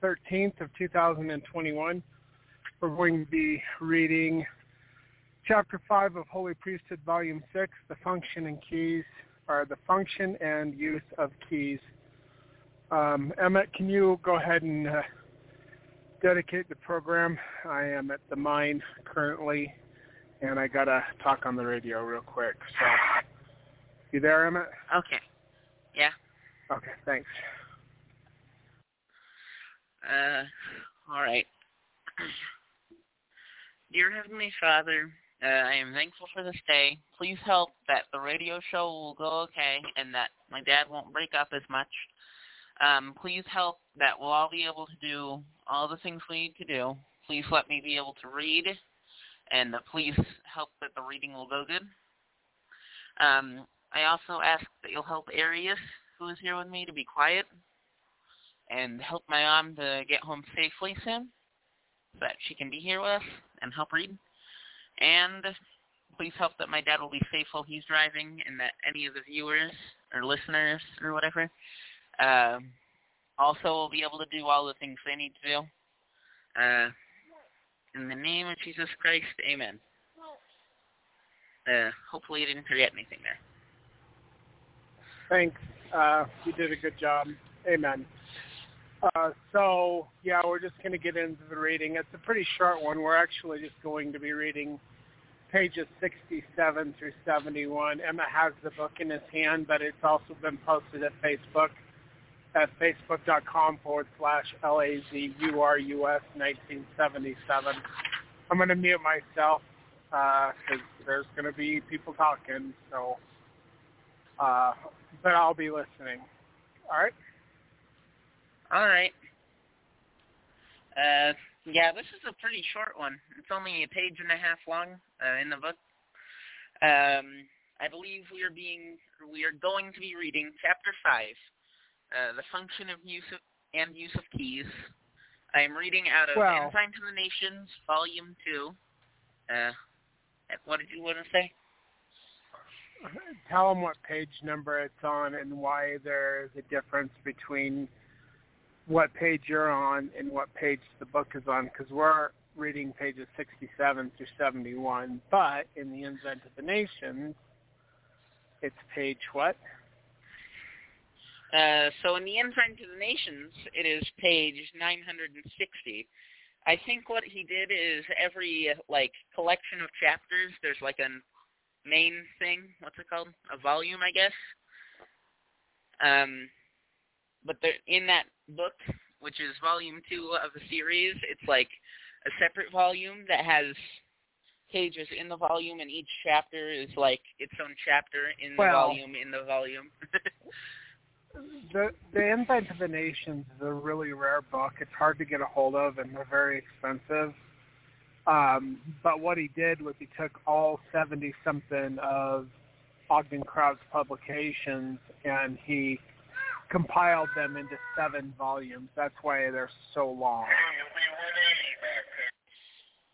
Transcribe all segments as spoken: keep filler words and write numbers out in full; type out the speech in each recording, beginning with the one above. thirteenth of two thousand twenty-one. We're going to be reading Chapter five of Holy Priesthood Volume six, The Function and Keys, or The Function and Use of Keys. Um, Emmett, can you go ahead and uh, dedicate the program? I am at the mine currently, and I got to talk on the radio real quick. So, you there, Emmett? Okay. Yeah. Okay, thanks. Uh, all right. Dear Heavenly Father, uh, I am thankful for this day. Please help that the radio show will go okay and that my dad won't break up as much. Um, please help that we'll all be able to do all the things we need to do. Please let me be able to read, and please help that the reading will go good. Um, I also ask that you'll help Arius, who is here with me, to be quiet and help my mom to get home safely soon so that she can be here with us and help read. And please help that my dad will be safe while he's driving and that any of the viewers or listeners or whatever uh, also will be able to do all the things they need to do. Uh, in the name of Jesus Christ, amen. Uh, hopefully I didn't forget anything there. Thanks. Uh, you did a good job. Amen. Uh, so, yeah, we're just going to get into the reading. It's a pretty short one. We're actually just going to be reading pages sixty-seven through seventy-one. Emma has the book in his hand, but it's also been posted at Facebook at facebook.com forward slash L-A-Z-U-R-U-S nineteen seventy-seven. I'm going to mute myself because uh, there's going to be people talking, so uh, but I'll be listening. All right? All right. Uh, yeah, this is a pretty short one. It's only a page and a half long uh, in the book. Um, I believe we are being we are going to be reading Chapter Five, uh, the function of use of, and use of keys. I am reading out of well, Ensign to the Nations, Volume Two. Uh, what did you want to say? Tell them what page number it's on and why there is a difference between what page you're on and what page the book is on, because we're reading pages sixty-seven through seventy-one, but in the Ensign to the Nations, it's page what? Uh, so in the Ensign to the Nations, it is page nine hundred sixty. I think what he did is every, like, collection of chapters, there's, like, a main thing. What's it called? A volume, I guess. Um, but there, in that book, which is volume two of the series, it's, like, a separate volume that has pages in the volume, and each chapter is, like, its own chapter in the well, volume in the volume. The the Ensign to the Nations is a really rare book. It's hard to get a hold of, and they're very expensive. Um, but what he did was he took all seventy-something of Ogden Kraut's publications, and he compiled them into seven volumes. That's why they're so long.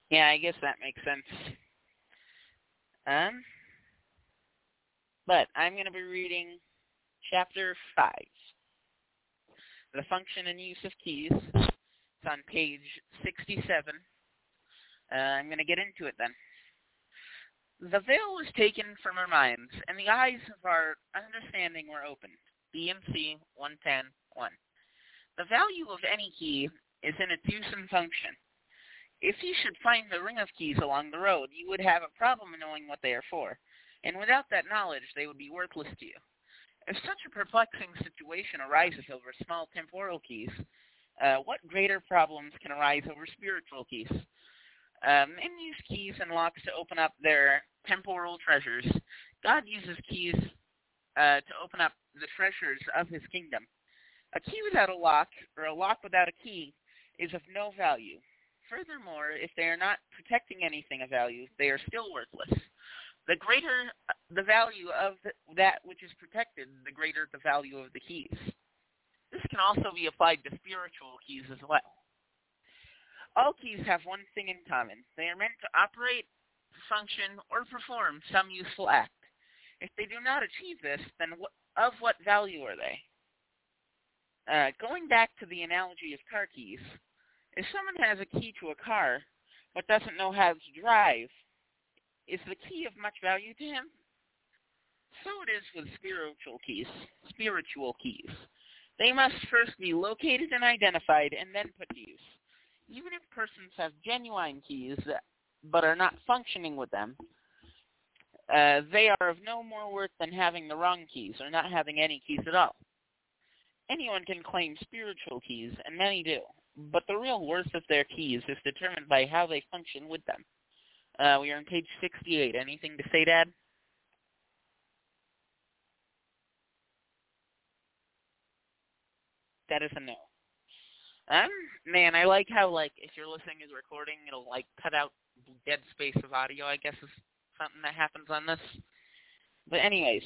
Yeah, I guess that makes sense. Um, but I'm going to be reading Chapter five, The Function and Use of Keys. It's on page sixty-seven. Uh, I'm going to get into it then. The veil was taken from our minds, and the eyes of our understanding were opened. D and C one ten one. The value of any key is in its use and function. If you should find the ring of keys along the road, you would have a problem knowing what they are for, and without that knowledge, they would be worthless to you. If such a perplexing situation arises over small temporal keys, uh, what greater problems can arise over spiritual keys? Um, men use keys and locks to open up their temporal treasures. God uses keys uh, to open up the treasures of his kingdom. A key without a lock, or a lock without a key, is of no value. Furthermore, if they are not protecting anything of value, they are still worthless. The greater the value of that which is protected, the greater the value of the keys. This can also be applied to spiritual keys as well. All keys have one thing in common. They are meant to operate, function, or perform some useful act. If they do not achieve this, then of what value are they? Uh, going back to the analogy of car keys, if someone has a key to a car but doesn't know how to drive, is the key of much value to him? So it is with spiritual keys. Spiritual keys. They must first be located and identified and then put to use. Even if persons have genuine keys that, but are not functioning with them, uh, they are of no more worth than having the wrong keys or not having any keys at all. Anyone can claim spiritual keys, and many do, but the real worth of their keys is determined by how they function with them. Uh, we are on page sixty-eight. Anything to say, Dad? That is a no. Um, man, I like how, like, if you're listening to the recording, it'll, like, cut out dead space of audio, I guess, is something that happens on this. But anyways,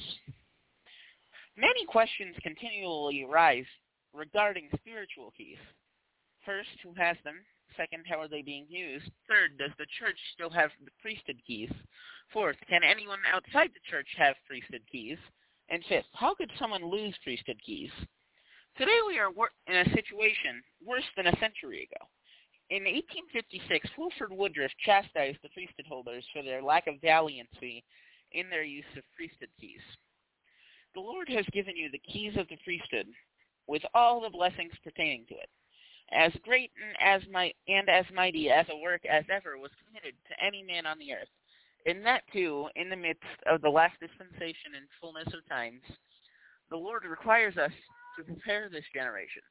many questions continually arise regarding spiritual keys. First, who has them? Second, how are they being used? Third, does the church still have the priesthood keys? Fourth, can anyone outside the church have priesthood keys? And fifth, how could someone lose priesthood keys? Today we are wor- in a situation worse than a century ago. In eighteen fifty-six, Wilford Woodruff chastised the priesthood holders for their lack of valiancy in their use of priesthood keys. The Lord has given you the keys of the priesthood with all the blessings pertaining to it. As great and as, my, and as mighty as a work as ever was committed to any man on the earth, And that too, in the midst of the last dispensation and fullness of times, the Lord requires us to prepare this generation,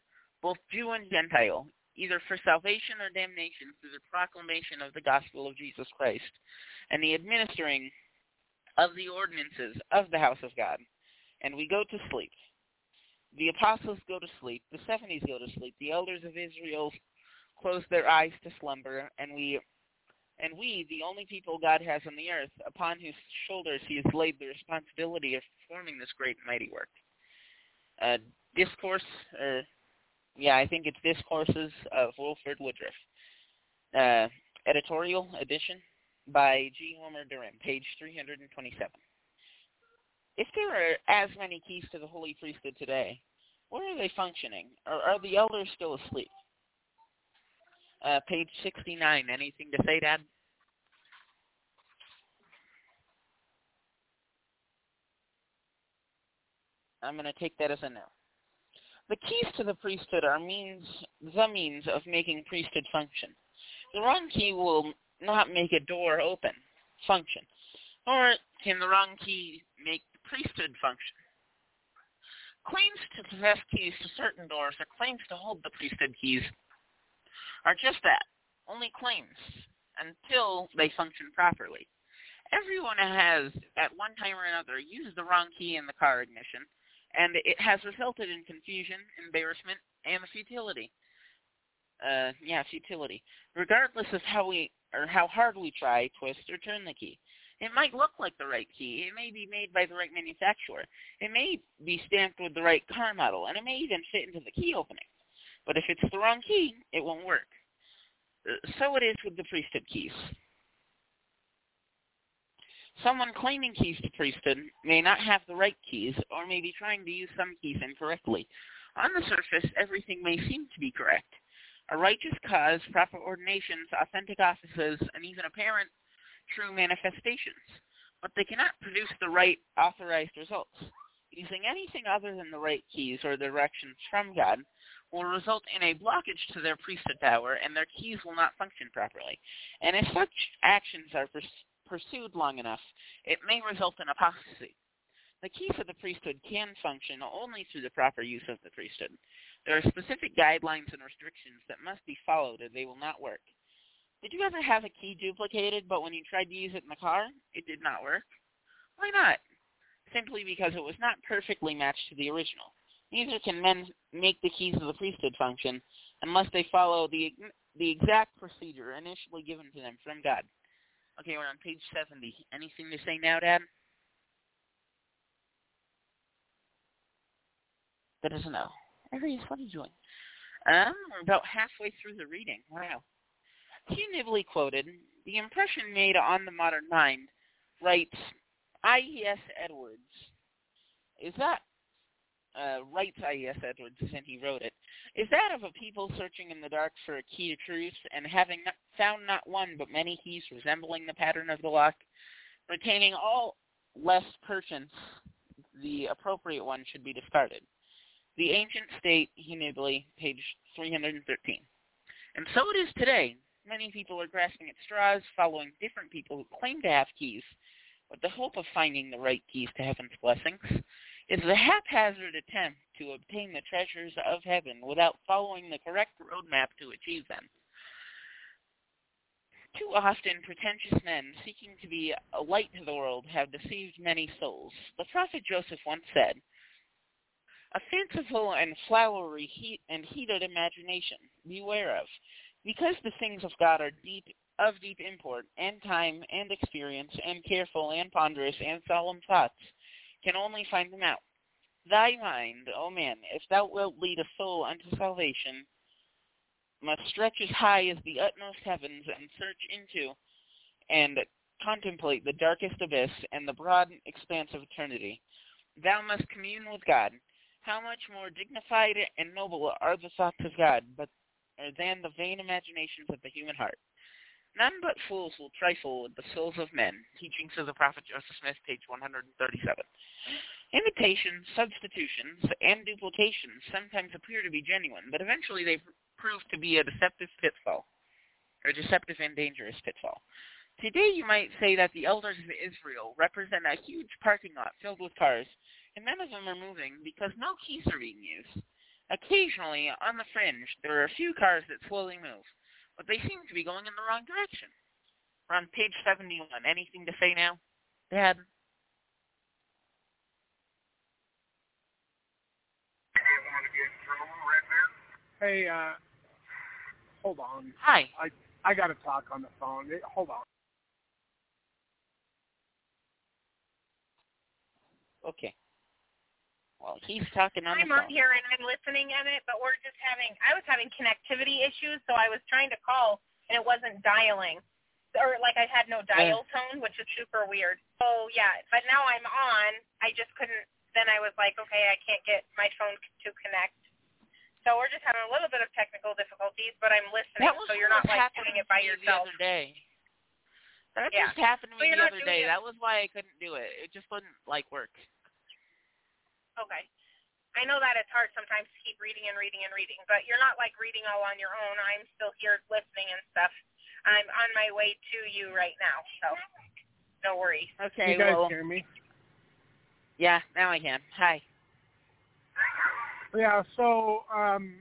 both Jew and Gentile, either for salvation or damnation through the proclamation of the gospel of Jesus Christ and the administering of the ordinances of the house of God. And we go to sleep. The apostles go to sleep. The seventies go to sleep. The elders of Israel close their eyes to slumber, and we, and we, the only people God has on the earth, upon whose shoulders he has laid the responsibility of performing this great and mighty work. Uh, discourse, uh, yeah, I think it's Discourses of Wilford Woodruff. Uh, editorial edition by G. Homer Durham, page three twenty-seven. If there are as many keys to the Holy Priesthood today, where are they functioning? Or are the elders still asleep? Uh, page sixty-nine. Anything to say, Dad? I'm going to take that as a no. The keys to the priesthood are means, the means of making priesthood function. The wrong key will not make a door open function. Or can the wrong key make priesthood function? Claims to possess keys to certain doors or claims to hold the priesthood keys are just that, only claims, until they function properly. Everyone has, at one time or another, used the wrong key in the car ignition, and it has resulted in confusion, embarrassment, and futility. Uh, yeah, futility. Regardless of how we or how hard we try, twist, or turn the key. It might look like the right key. It may be made by the right manufacturer. It may be stamped with the right car model, and it may even fit into the key opening. But if it's the wrong key, it won't work. So it is with the priesthood keys. Someone claiming keys to priesthood may not have the right keys, or may be trying to use some keys incorrectly. On the surface, everything may seem to be correct. A righteous cause, proper ordinations, authentic offices, and even apparent true manifestations, but they cannot produce the right authorized results. Using anything other than the right keys or directions from God will result in a blockage to their priesthood power, and their keys will not function properly. And if such actions are pers- pursued long enough, it may result in apostasy. The keys of the priesthood can function only through the proper use of the priesthood. There are specific guidelines and restrictions that must be followed, or they will not work. Did you ever have a key duplicated, but when you tried to use it in the car, it did not work? Why not? Simply because it was not perfectly matched to the original. Neither can men make the keys of the priesthood function unless they follow the the exact procedure initially given to them from God. Okay, we're on page seventy. Anything to say now, Dad? That is a no. Arius, what are you doing? Um, we're about halfway through the reading. Wow. Hugh Nibley quoted, "The impression made on the modern mind," writes I E S Edwards, is that, uh, writes I E S Edwards, and he wrote it, "is that of a people searching in the dark for a key to truth, and having not found not one but many keys resembling the pattern of the lock, retaining all less perchance, the appropriate one should be discarded. The Ancient State," Hugh Nibley, page three thirteen. And so it is today. Many people are grasping at straws, following different people who claim to have keys, with the hope of finding the right keys to heaven's blessings. It's a haphazard attempt to obtain the treasures of heaven without following the correct roadmap to achieve them. Too often, pretentious men seeking to be a light to the world have deceived many souls. The prophet Joseph once said, "A fanciful and flowery heat and heated imagination, beware of. Because the things of God are deep, of deep import, and time, and experience, and careful, and ponderous, and solemn thoughts, can only find them out. Thy mind, O man, if thou wilt lead a soul unto salvation, must stretch as high as the utmost heavens, and search into, and contemplate the darkest abyss, and the broad expanse of eternity. Thou must commune with God. How much more dignified and noble are the thoughts of God, but than the vain imaginations of the human heart. None but fools will trifle with the souls of men." Teachings of the Prophet Joseph Smith, page one thirty-seven. Imitations, substitutions, and duplications sometimes appear to be genuine, but eventually they prove to be a deceptive pitfall, or deceptive and dangerous pitfall. Today you might say that the elders of Israel represent a huge parking lot filled with cars, and none of them are moving because no keys are being used. Occasionally, on the fringe, there are a few cars that slowly move, but they seem to be going in the wrong direction. We're on page seventy-one. Anything to say now, Dad? Hey, uh, hold on. Hi. I I gotta talk on the phone. Hold on. Okay. Well, he's talking on I'm the phone. I'm on here and I'm listening in it, but we're just having. I was having connectivity issues, so I was trying to call and it wasn't dialing, or like I had no dial uh, tone, which is super weird. So yeah, but now I'm on. I just couldn't. Then I was like, okay, I can't get my phone to connect. So we're just having a little bit of technical difficulties, but I'm listening, so you're not, like, doing it by yourself. That was what happened to me the other day. That yeah. just happened to me so the other day. It. That was why I couldn't do it. It just wouldn't, like, work. Okay. I know that it's hard sometimes to keep reading and reading and reading, but you're not, like, reading all on your own. I'm still here listening and stuff. I'm on my way to you right now, so no worries. Okay, you guys well, hear me? Yeah, now I can. Hi. Yeah, so um,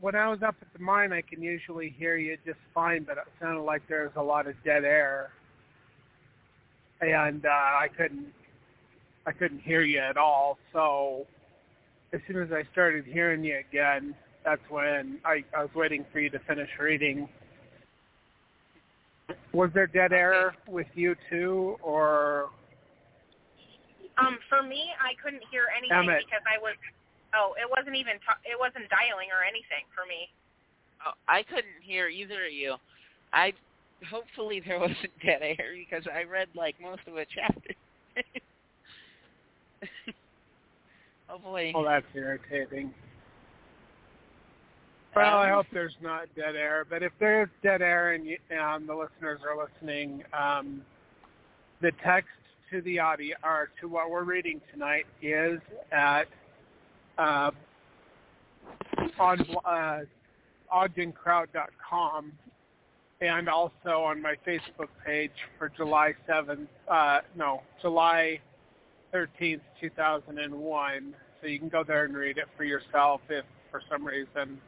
when I was up at the mine, I can usually hear you just fine, but it sounded like there was a lot of dead air, and uh, I couldn't, I couldn't hear you at all. So as soon as I started hearing you again, that's when I, I was waiting for you to finish reading. Was there dead air with you too, or? Um, for me, I couldn't hear anything Emmett. because I was. Oh, it wasn't even, t- it wasn't dialing or anything for me. Oh, I couldn't hear either of you. I, hopefully there wasn't dead air because I read, like, most of a chapter. Oh, boy. Well, that's irritating. Well, um, I hope there's not dead air, but if there's dead air and you, um, the listeners are listening, um, the text to the audio, or to what we're reading tonight is at... Uh, on uh, Ogden Kraut dot com and also on my Facebook page for July seventh, uh, no, July thirteenth, two thousand one. So you can go there and read it for yourself if for some reason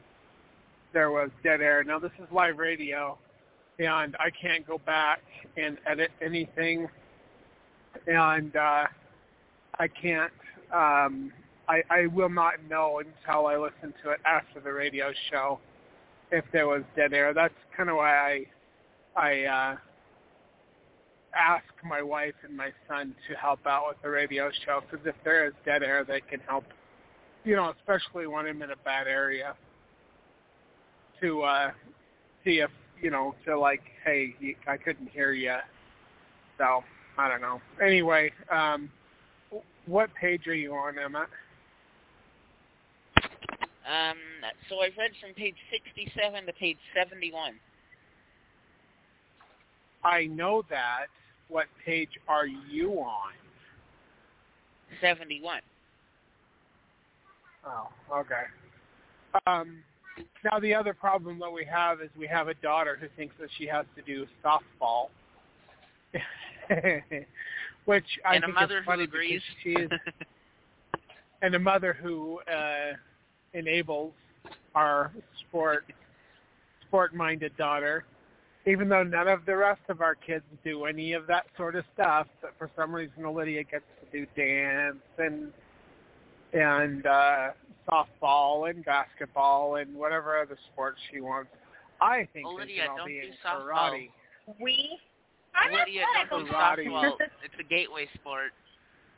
there was dead air. Now this is live radio and I can't go back and edit anything and uh, I can't... Um, I, I will not know until I listen to it after the radio show if there was dead air. That's kind of why I, I uh, ask my wife and my son to help out with the radio show, because if there is dead air, they can help, you know, especially when I'm in a bad area, to uh, see if, you know, to like, hey, I couldn't hear you. So, I don't know. Anyway, um, what page are you on, Emma? Um, so I've read from page sixty-seven to page seventy-one. I know that. What page are you on? seventy-one. Oh, okay. Um, now the other problem that we have is we have a daughter who thinks that she has to do softball. Which I and think a is funny because she is, and a mother who uh, enables our sport, sport-minded daughter, even though none of the rest of our kids do any of that sort of stuff, but for some reason Lydia gets to do dance and and uh, softball and basketball and whatever other sports she wants. I think well, Lydia, they should all don't be do in softball. Karate. We... I'm Lydia, don't do softball. It's a gateway sport.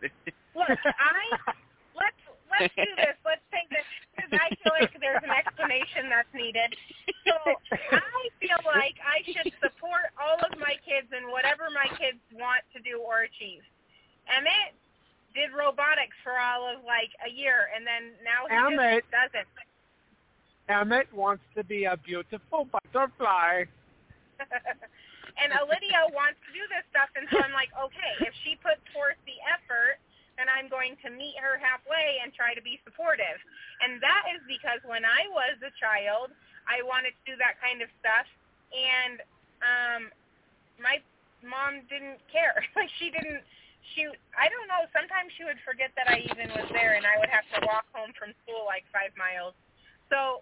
Look, I let's let's do this. Let's take this because I feel like there's an explanation that's needed. So I feel like I should support all of my kids in whatever my kids want to do or achieve. Emmett did robotics for all of like a year, and then now he Emmett, just doesn't. Emmett wants to be a beautiful butterfly. And Lydia wants to do this stuff, and so I'm like, okay, if she puts forth the effort, then I'm going to meet her halfway and try to be supportive. And that is because when I was a child, I wanted to do that kind of stuff, and um, my mom didn't care. Like, she didn't, she, I don't know, sometimes she would forget that I even was there, and I would have to walk home from school like five miles. So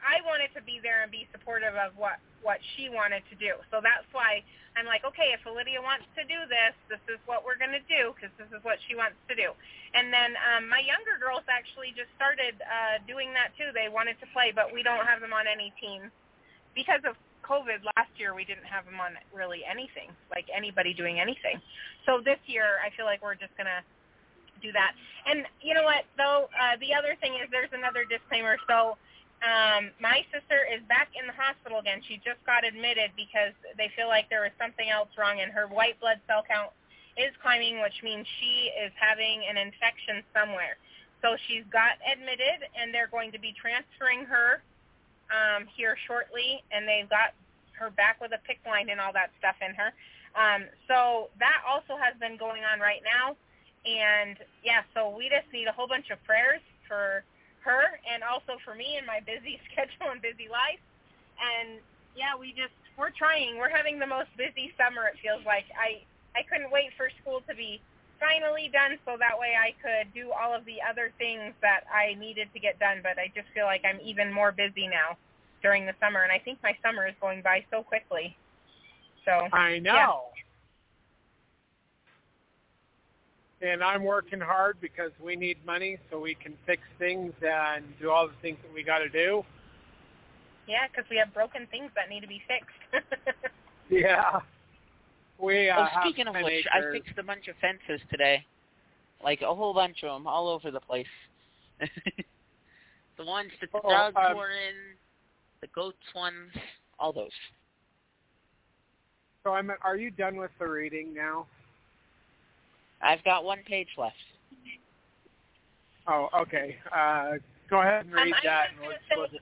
I wanted to be there and be supportive of what, what she wanted to do. So that's why I'm like, okay, if Lydia wants to do this, this is what we're going to do, because this is what she wants to do. And then um, my younger girls actually just started uh, doing that too. They wanted to play, but we don't have them on any team. Because of COVID last year, we didn't have them on really anything, like anybody doing anything. So this year, I feel like we're just going to do that. And you know what, though? Uh, the other thing is there's another disclaimer. So Um, my sister is back in the hospital again. She just got admitted because they feel like there was something else wrong, and her white blood cell count is climbing, which means she is having an infection somewhere. So she's got admitted, and they're going to be transferring her um, here shortly, and they've got her back with a P I C C line and all that stuff in her. Um, so that also has been going on right now. And, yeah, so we just need a whole bunch of prayers for her, and also for me and my busy schedule and busy life. And yeah, we just, we're trying. We're having the most busy summer, it feels like. I, I couldn't wait for school to be finally done so that way I could do all of the other things that I needed to get done, but I just feel like I'm even more busy now during the summer, and I think my summer is going by so quickly. So I know. Yeah. And I'm working hard because we need money so we can fix things and do all the things that we got to do. Yeah, because we have broken things that need to be fixed. Yeah. We. Uh, oh, speaking of which, acres. I fixed a bunch of fences today, like a whole bunch of them all over the place. The ones that the oh, dogs um, were in, the goats ones, all those. So I'm. Are you done with the reading now? I've got one page left. Oh, okay. Uh, go ahead and read um, that. And let's say, let's...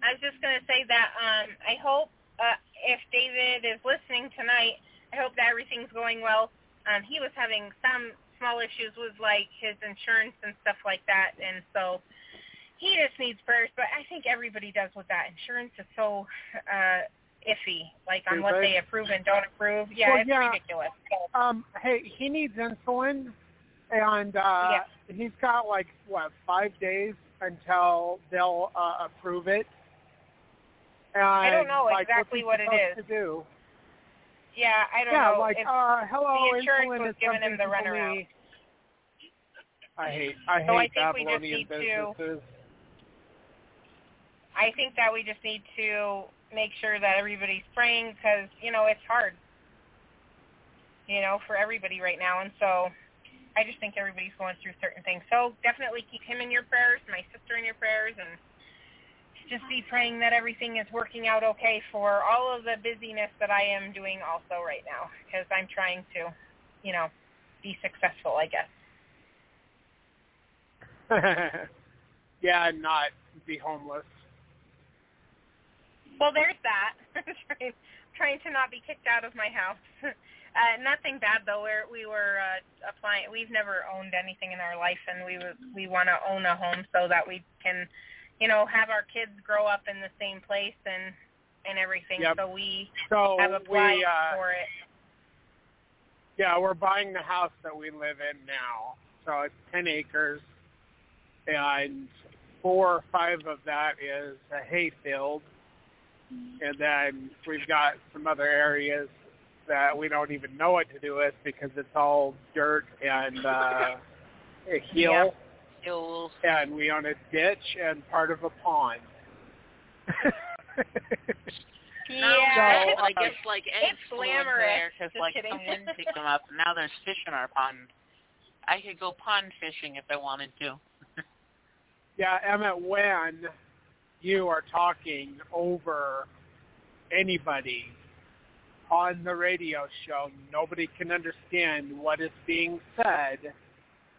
I was just going to say that um, I hope uh, if David is listening tonight, I hope that everything's going well. Um, he was having some small issues with, like, his insurance and stuff like that, and so he just needs prayers, but I think everybody does with that. Insurance is so uh, iffy, like on what they approve and don't approve. Yeah, well, it's yeah. ridiculous. So. Um, hey, he needs insulin, and uh, yes. he's got like, what, five days until they'll uh, approve it. And, I don't know like, exactly what, what it is. To do. Yeah, I don't yeah, know. Yeah, like, uh, hello, the insurance insulin was giving him the runaround. I hate, I hate so I Babylonian businesses. To, I think that we just need to make sure that everybody's praying because, you know, it's hard, you know, for everybody right now. And so I just think everybody's going through certain things. So definitely keep him in your prayers, my sister in your prayers, and just be praying that everything is working out okay for all of the busyness that I am doing also right now because I'm trying to, you know, be successful, I guess. Yeah, and not be homeless. Well, there's that. trying, trying to not be kicked out of my house. Uh, nothing bad though. We're, we were uh, applying. We've never owned anything in our life, and we were, we want to own a home so that we can, you know, have our kids grow up in the same place and and everything. Yep. So we so have applied we, uh, for it. Yeah, we're buying the house that we live in now. So it's ten acres, and four or five of that is a hayfield. And then we've got some other areas that we don't even know what to do with because it's all dirt and uh, a hill. Yeah. And we own a ditch and part of a pond. Yeah, so, I uh, guess like eggs flew in there because like kidding. Some wind picked them up. Now there's fish in our pond. I could go pond fishing if I wanted to. Yeah, Emmett, when you are talking over anybody on the radio show, nobody can understand what is being said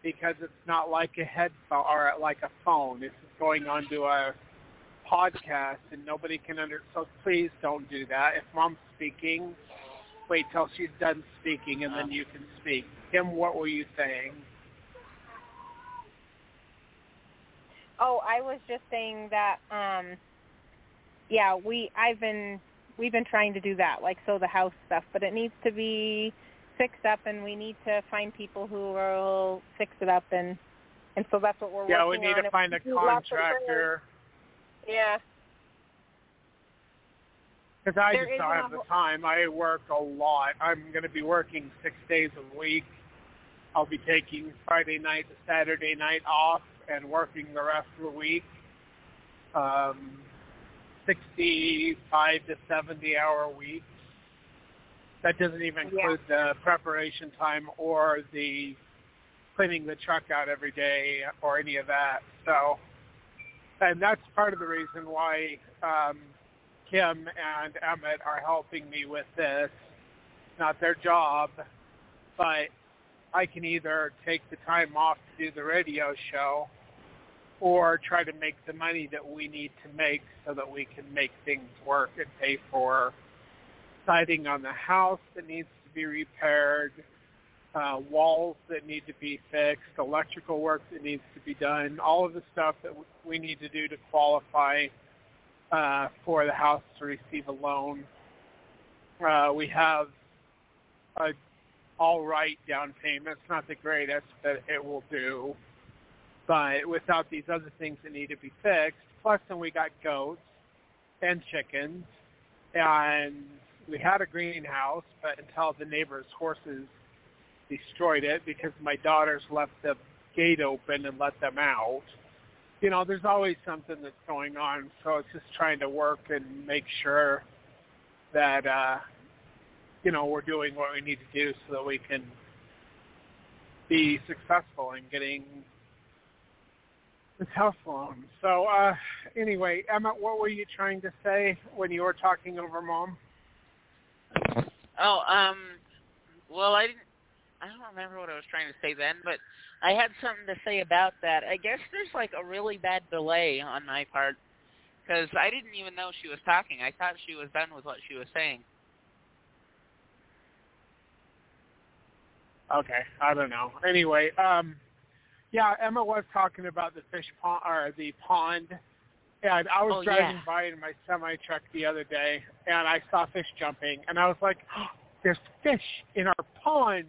because it's not like a headphone or like a phone. It's going onto a podcast and nobody can under. So please don't do that. If Mom's speaking, wait till she's done speaking and then you can speak. Kim, what were you saying? Oh, I was just saying that, um, yeah, we, I've been we've been trying to do that, like sow the house stuff, but it needs to be fixed up, and we need to find people who will fix it up, and and so that's what we're yeah, working on. Yeah, we need to find a contractor. Yeah. Because I there just don't have the time. I work a lot. I'm going to be working six days a week. I'll be taking Friday night to Saturday night off and working the rest of the week. Um, sixty-five to seventy hour weeks. That doesn't even include yeah. the preparation time or the cleaning the truck out every day or any of that. So, and that's part of the reason why um, Kim and Emmett are helping me with this. Not their job, but I can either take the time off to do the radio show or try to make the money that we need to make so that we can make things work and pay for siding on the house that needs to be repaired, uh, walls that need to be fixed, electrical work that needs to be done, all of the stuff that we need to do to qualify uh, for the house to receive a loan. Uh, we have a all right down payment. It's not the greatest, but it will do. But without these other things that need to be fixed, plus then we got goats and chickens, and we had a greenhouse, but until the neighbor's horses destroyed it because my daughters left the gate open and let them out. You know, there's always something that's going on, so it's just trying to work and make sure that, uh, you know, we're doing what we need to do so that we can be successful in getting this house loan. So uh, anyway, Emma, what were you trying to say when you were talking over Mom? Oh, um, well, I didn't, I don't remember what I was trying to say then, but I had something to say about that. I guess there's like a really bad delay on my part, because I didn't even know she was talking. I thought she was done with what she was saying. Okay, I don't know. Anyway, um, yeah, Emma was talking about the fish pond, or the pond. Yeah, I was oh, driving yeah. by in my semi-truck the other day, and I saw fish jumping, and I was like, oh, there's fish in our pond.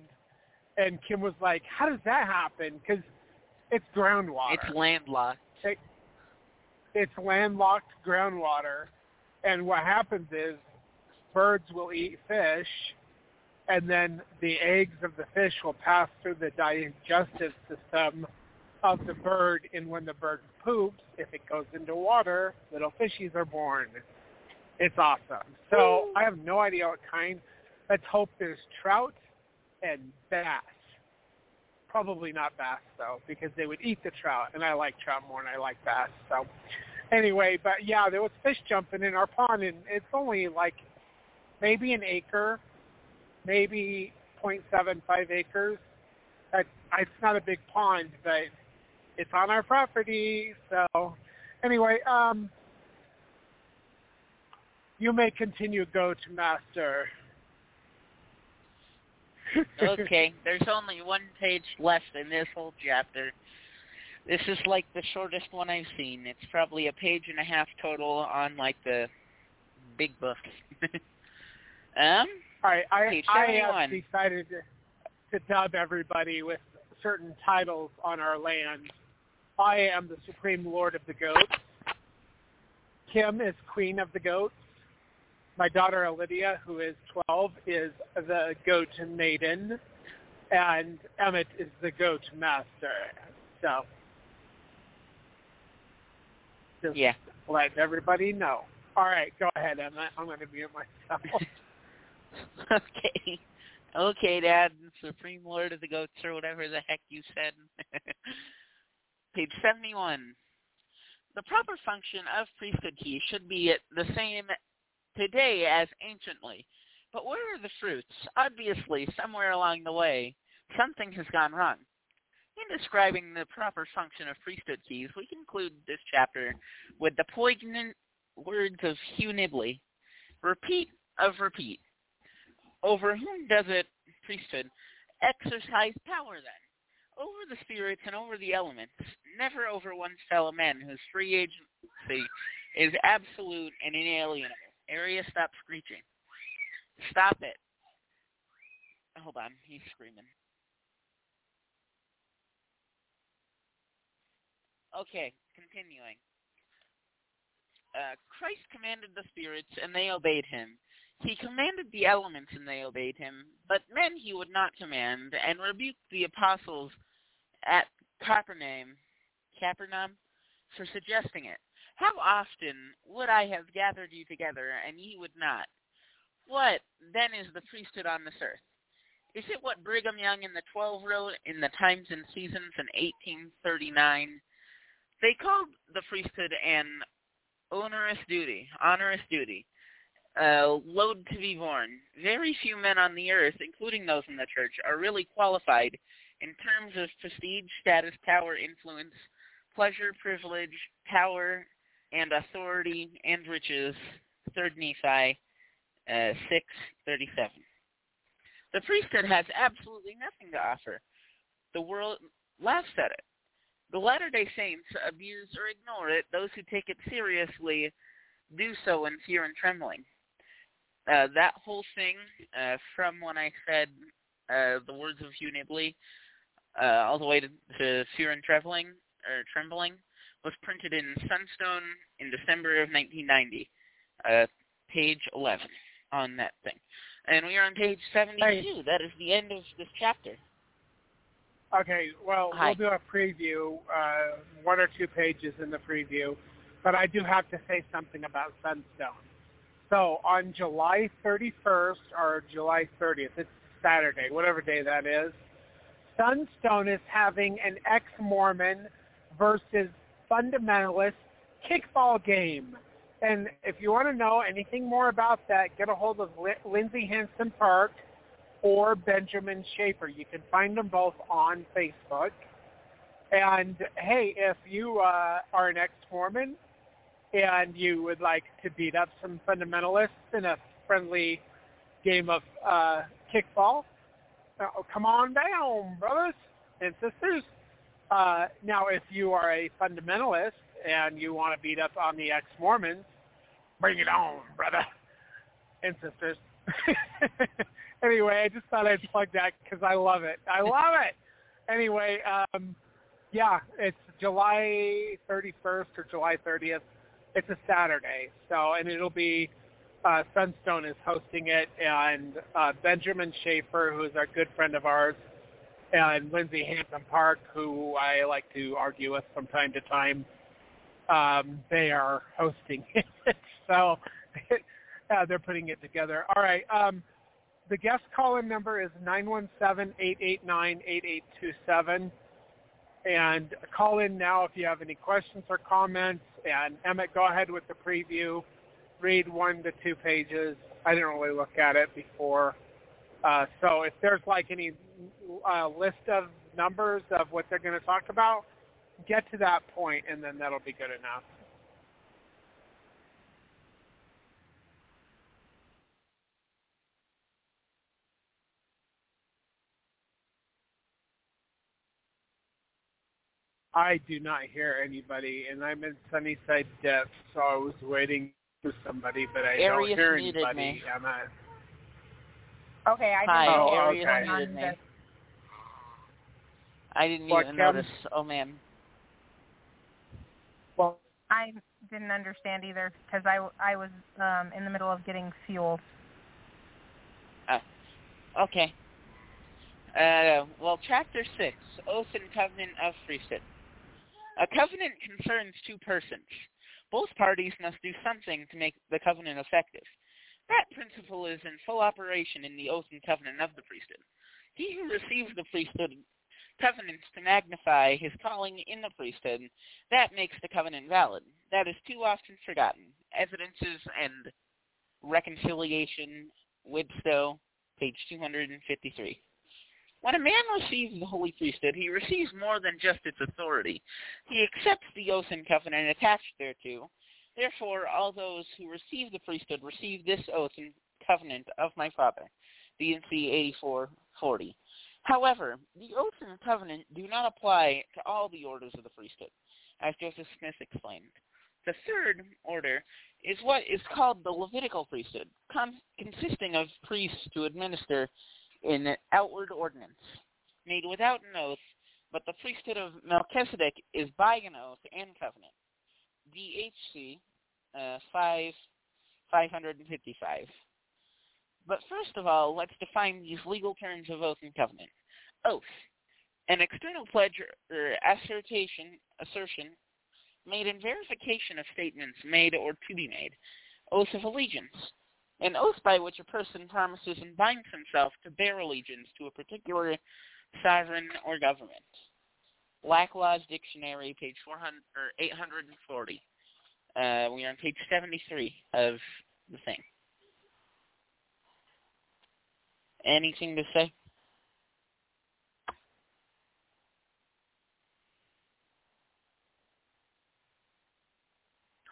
And Kim was like, how does that happen? Because it's groundwater. It's landlocked. It, it's landlocked groundwater, and what happens is birds will eat fish, and then the eggs of the fish will pass through the digestive system of the bird, and when the bird poops, if it goes into water, little fishies are born. It's awesome. So I have no idea what kind. Let's hope there's trout and bass. Probably not bass, though, because they would eat the trout, and I like trout more than I like bass. So anyway, but yeah, there was fish jumping in our pond, and it's only like maybe an acre, maybe point seven five acres. That's, it's not a big pond, but it's on our property. So anyway, um, you may continue, go to Master. Okay, there's only one page left in this whole chapter. This is like the shortest one I've seen. It's probably a page and a half total on like the big book. um, All right, I, I have decided to, to dub everybody with certain titles on our land. I am the Supreme Lord of the Goats. Kim is Queen of the Goats. My daughter Olivia, who is twelve, is the Goat Maiden. And Emmett is the Goat Master. So, just yeah. let everybody know. All right, go ahead, Emmett. I'm going to mute myself. Okay. Okay, Dad, Supreme Lord of the Goats, or whatever the heck you said. Page seventy-one. The proper function of priesthood keys should be the same today as anciently. But where are the fruits? Obviously, somewhere along the way, something has gone wrong. In describing the proper function of priesthood keys, we conclude this chapter with the poignant words of Hugh Nibley. Repeat of repeat. Over whom does it, priesthood, exercise power then? Over the spirits and over the elements, never over one's fellow men, whose free agency is absolute and inalienable. Arius, stop screeching. Stop it. Hold on, he's screaming. Okay, continuing. Uh, Christ commanded the spirits, and they obeyed him. He commanded the elements, and they obeyed him. But men he would not command, and rebuked the apostles at Capernaum, Capernaum for suggesting it. How often would I have gathered you together, and ye would not? What, then, is the priesthood on this earth? Is it what Brigham Young and the Twelve wrote in the Times and Seasons in eighteen thirty-nine? They called the priesthood an onerous duty, onerous duty, a load to be borne. Very few men on the earth, including those in the church, are really qualified in terms of prestige, status, power, influence, pleasure, privilege, power, and authority, and riches, three Nephi six thirty-seven. The priesthood has absolutely nothing to offer. The world laughs at it. The Latter-day Saints abuse or ignore it. Those who take it seriously do so in fear and trembling. Uh, that whole thing uh, from when I said uh, the words of Hugh Nibley uh, all the way to, to fear and trembling, or trembling was printed in Sunstone in December of nineteen ninety, uh, page eleven on that thing. And we are on page seventy-two. That is the end of this chapter. Okay, well, Hi. We'll do a preview, uh, one or two pages in the preview, but I do have to say something about Sunstone. So on July thirty-first or July thirtieth, it's Saturday, whatever day that is, Sunstone is having an ex-Mormon versus fundamentalist kickball game. And if you want to know anything more about that, get a hold of Lindsey Hansen Park or Benjamin Schaefer. You can find them both on Facebook. And, hey, if you uh, are an ex-Mormon and you would like to beat up some fundamentalists in a friendly game of uh, kickball, uh, come on down, brothers and sisters. Uh, now, if you are a fundamentalist and you want to beat up on the ex-Mormons, bring it on, brother and sisters. Anyway, I just thought I'd plug that because I love it. I love it. Anyway, um, yeah, it's July thirty-first or July thirtieth. It's a Saturday, so and it'll be uh, Sunstone is hosting it, and uh, Benjamin Schaefer, who is a good friend of ours, and Lindsey Hansen Park, who I like to argue with from time to time. Um, they are hosting it, so uh, they're putting it together. All right. Um, The guest call-in number is nine one seven, eight eight nine, eight eight two seven. And call in now if you have any questions or comments. And Emmett, go ahead with the preview. Read one to two pages. I didn't really look at it before. Uh, so if there's like any uh, list of numbers of what they're going to talk about, get to that point, and then that'll be good enough. I do not hear anybody, and I'm in Sunnyside Depth, so I was waiting for somebody, but I Arius don't hear anybody. Me. I'm not... Okay, I Hi, didn't oh, Arius okay. muted me. I didn't what even comes? notice. Oh, man. Well, I didn't understand either because I, I was um, in the middle of getting fuel. Oh, okay. Uh, well, Chapter six, Oath and Covenant of Priesthood. A covenant concerns two persons. Both parties must do something to make the covenant effective. That principle is in full operation in the Oath and Covenant of the Priesthood. He who receives the priesthood covenants to magnify his calling in the priesthood, that makes the covenant valid. That is too often forgotten. Evidences and Reconciliation, Widtsoe, page two hundred fifty-three. When a man receives the Holy Priesthood, he receives more than just its authority. He accepts the oath and covenant attached thereto. Therefore, all those who receive the priesthood receive this oath and covenant of my Father. D and C eighty-four forty. However, the oath and covenant do not apply to all the orders of the priesthood, as Joseph Smith explained. The third order is what is called the Levitical priesthood, con- consisting of priests to administer an outward ordinance made without an oath, but the priesthood of Melchizedek is by an oath and covenant. D H C uh, five fifty-five. But first of all, let's define these legal terms of oath and covenant. Oath, an external pledge or assertion, assertion made in verification of statements made or to be made. Oath of allegiance, an oath by which a person promises and binds himself to bear allegiance to a particular sovereign or government. Black's Law Dictionary, page four hundred, or eight forty. Uh, we are on page seventy-three of the thing. Anything to say?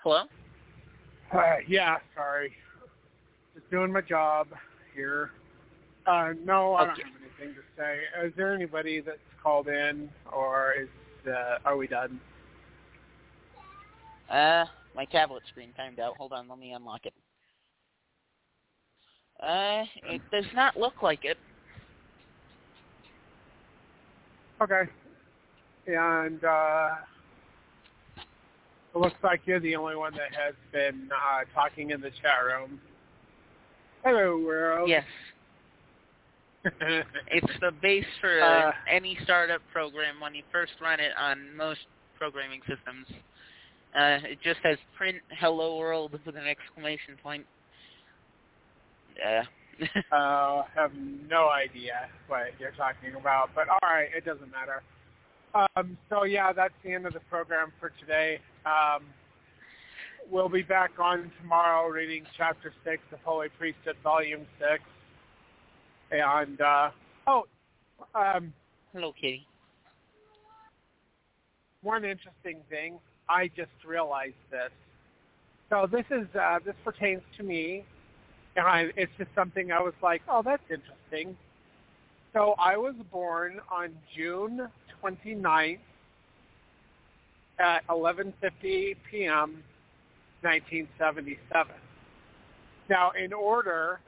Hello? Hi. Uh, yeah, sorry. Just doing my job here. Uh, no, I okay. don't have anything to say. Is there anybody that's called in, or is uh, are we done? Uh, my tablet screen timed out. Hold on, let me unlock it. Uh, it does not look like it. Okay. And, uh, it looks like you're the only one that has been, uh, talking in the chat room. Hello, world. Yes. It's the base for uh, uh, any startup program when you first run it on most programming systems. Uh, it just says print hello world with an exclamation point. Yeah. uh, I have no idea what you're talking about, but all right, it doesn't matter. Um, so, yeah, that's the end of the program for today. Um, we'll be back on tomorrow reading Chapter six of Holy Priesthood, Volume six. And, uh, oh, um, hello, Kitty. One interesting thing, I just realized this. So this is, uh, this pertains to me. And I, it's just something I was like, oh, that's interesting. So I was born on June twenty-ninth at eleven fifty p.m., nineteen seventy-seven. Now, in order,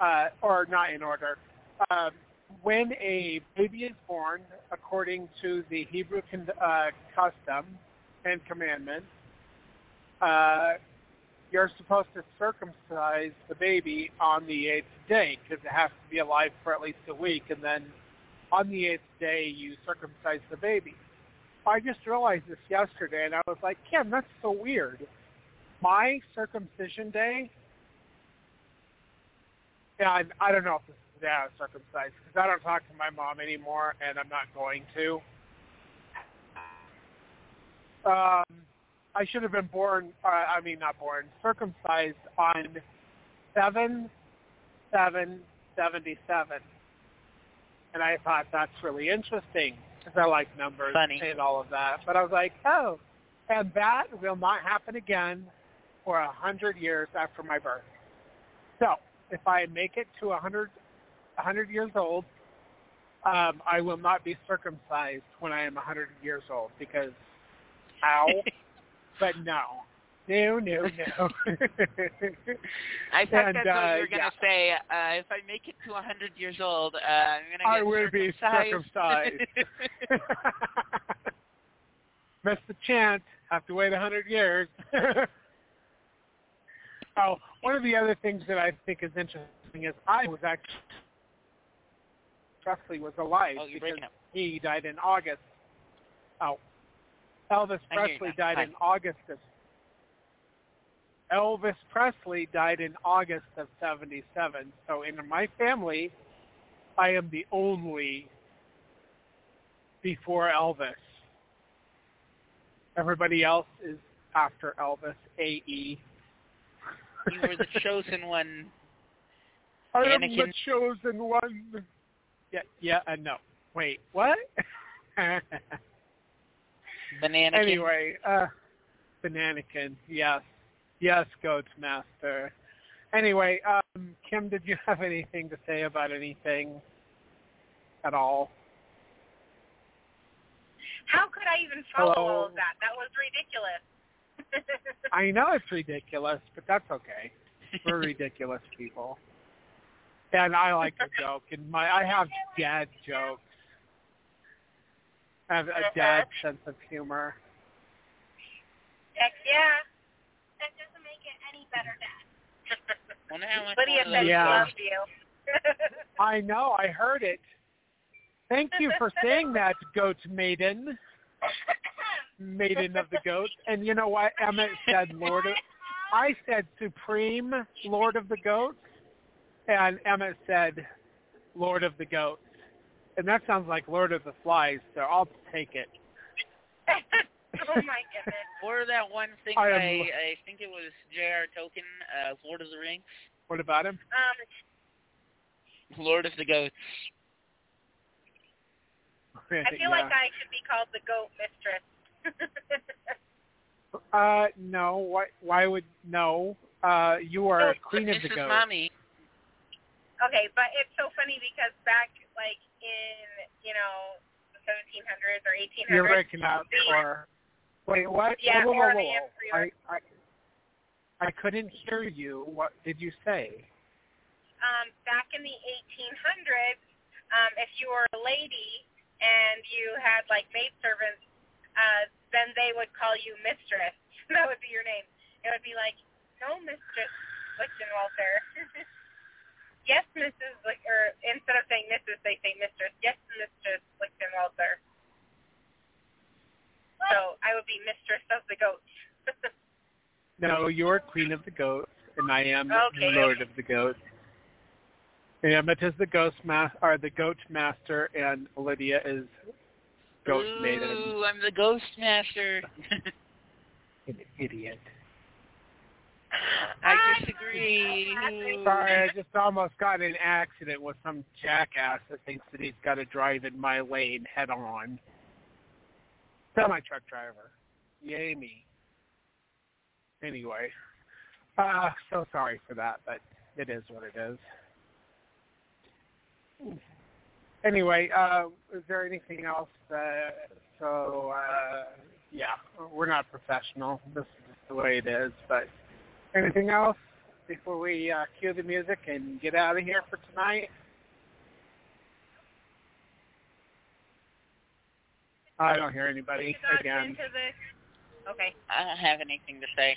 uh, or not in order, uh, when a baby is born, according to the Hebrew con- uh, custom and commandments, uh, you're supposed to circumcise the baby on the eighth day because it has to be alive for at least a week. And then on the eighth day, you circumcise the baby. I just realized this yesterday, and I was like, Kim, that's so weird. My circumcision day, and I, I don't know if this is the day I was circumcised because I don't talk to my mom anymore, and I'm not going to. Um... I should have been born, uh, I mean not born, circumcised on seven seven seventy-seven. And I thought that's really interesting because I like numbers Funny. and all of that. But I was like, oh, and that will not happen again for one hundred years after my birth. So if I make it to one hundred, one hundred years old, um, I will not be circumcised when I am one hundred years old because, ow. But no, no, no, no. I thought and, that's uh, what you were going to yeah. say. Uh, if I make it to one hundred years old, uh, I'm going to get I will circumcised. be circumcised. Missed the chance. Have to wait one hundred years. Oh, one of the other things that I think is interesting is I was actually, Presley was alive oh, because he died in August. Oh. Elvis Presley died Hi. in August of Elvis Presley died in August of seventy-seven. So in my family, I am the only before Elvis. Everybody else is after Elvis. A E You were the chosen one. I am Anakin. the chosen one. Yeah, yeah, uh, no. Wait, what? Bananakin. Anyway, uh, Bananakin, yes. Yes, Goats Master. Anyway, um, Kim, did you have anything to say about anything at all? How could I even follow Hello? all of that? That was ridiculous. I know it's ridiculous, but that's okay. We're ridiculous people. And I like to joke. And my I have dad jokes. I have a uh-huh. dad sense of humor. Heck yeah. That doesn't make it any better, Dad. Wonder how much Lydia says she loves you. I know. I heard it. Thank you for saying that, Goat Maiden. Maiden of the Goats. And you know what? Emmett said Lord of... I said Supreme Lord of the Goats. And Emmett said Lord of the Goats. And that sounds like Lord of the Flies, so I'll take it. Oh, my goodness. Or that one thing I, am, I, I think it was J R. Tolkien, uh, Lord of the Rings. What about him? Um, Lord of the Goats. I feel yeah. like I should be called the Goat Mistress. uh, no. Why, why would... No. Uh, you are so, Queen of the Goats. Mommy. Okay, but it's so funny because back, like, in, you know, the seventeen hundreds or eighteen hundreds... You're breaking up. Or... Wait, what? Yeah, whoa, whoa, whoa, whoa. I, I, I couldn't hear you. What did you say? Um, back in the eighteen hundreds, um, if you were a lady and you had, like, maidservants, uh, then they would call you mistress. That would be your name. It would be like, no, Mistress Lichtenwalter. Yes, Missus Lick- or instead of saying Missus, they say Mistress. Yes, Mistress Lichtenwalter. So I would be Mistress of the Goats. No, you're Queen of the Goats, and I am okay. Lord of the Goats. Emmett is the Ghost Master, or the Goat Master, and Lydia is Goat Ooh, Maiden. Ooh, I'm the Ghost Master. An idiot. I disagree. Sorry, I just almost got in an accident with some jackass that thinks that he's got to drive in my lane head on. Semi-truck driver. Yay me. Anyway. Uh, so sorry for that, but it is what it is. Anyway, uh, is there anything else? That, so, uh, yeah, we're not professional. This is just the way it is, but... Anything else before we uh, cue the music and get out of here for tonight? I don't hear anybody again. The... Okay. I don't have anything to say.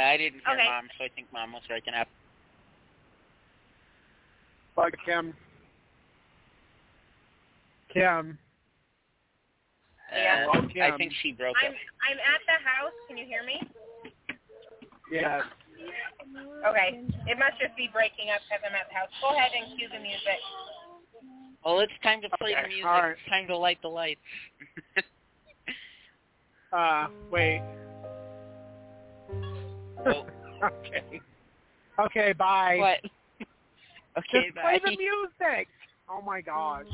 I didn't hear okay. Mom, so I think Mom was waking up. Plug Kim. Kim. Yeah. Uh, Kim. I think she broke I'm, up. I'm at the house. Can you hear me? Yeah. Okay. It must just be breaking up because I'm at the house. Go ahead and cue the music. Well, it's time to play okay. the music. Right. It's time to light the lights. uh, wait. Oh. Okay. Okay, bye. What? Okay, just bye. Play the music. Oh, my gosh.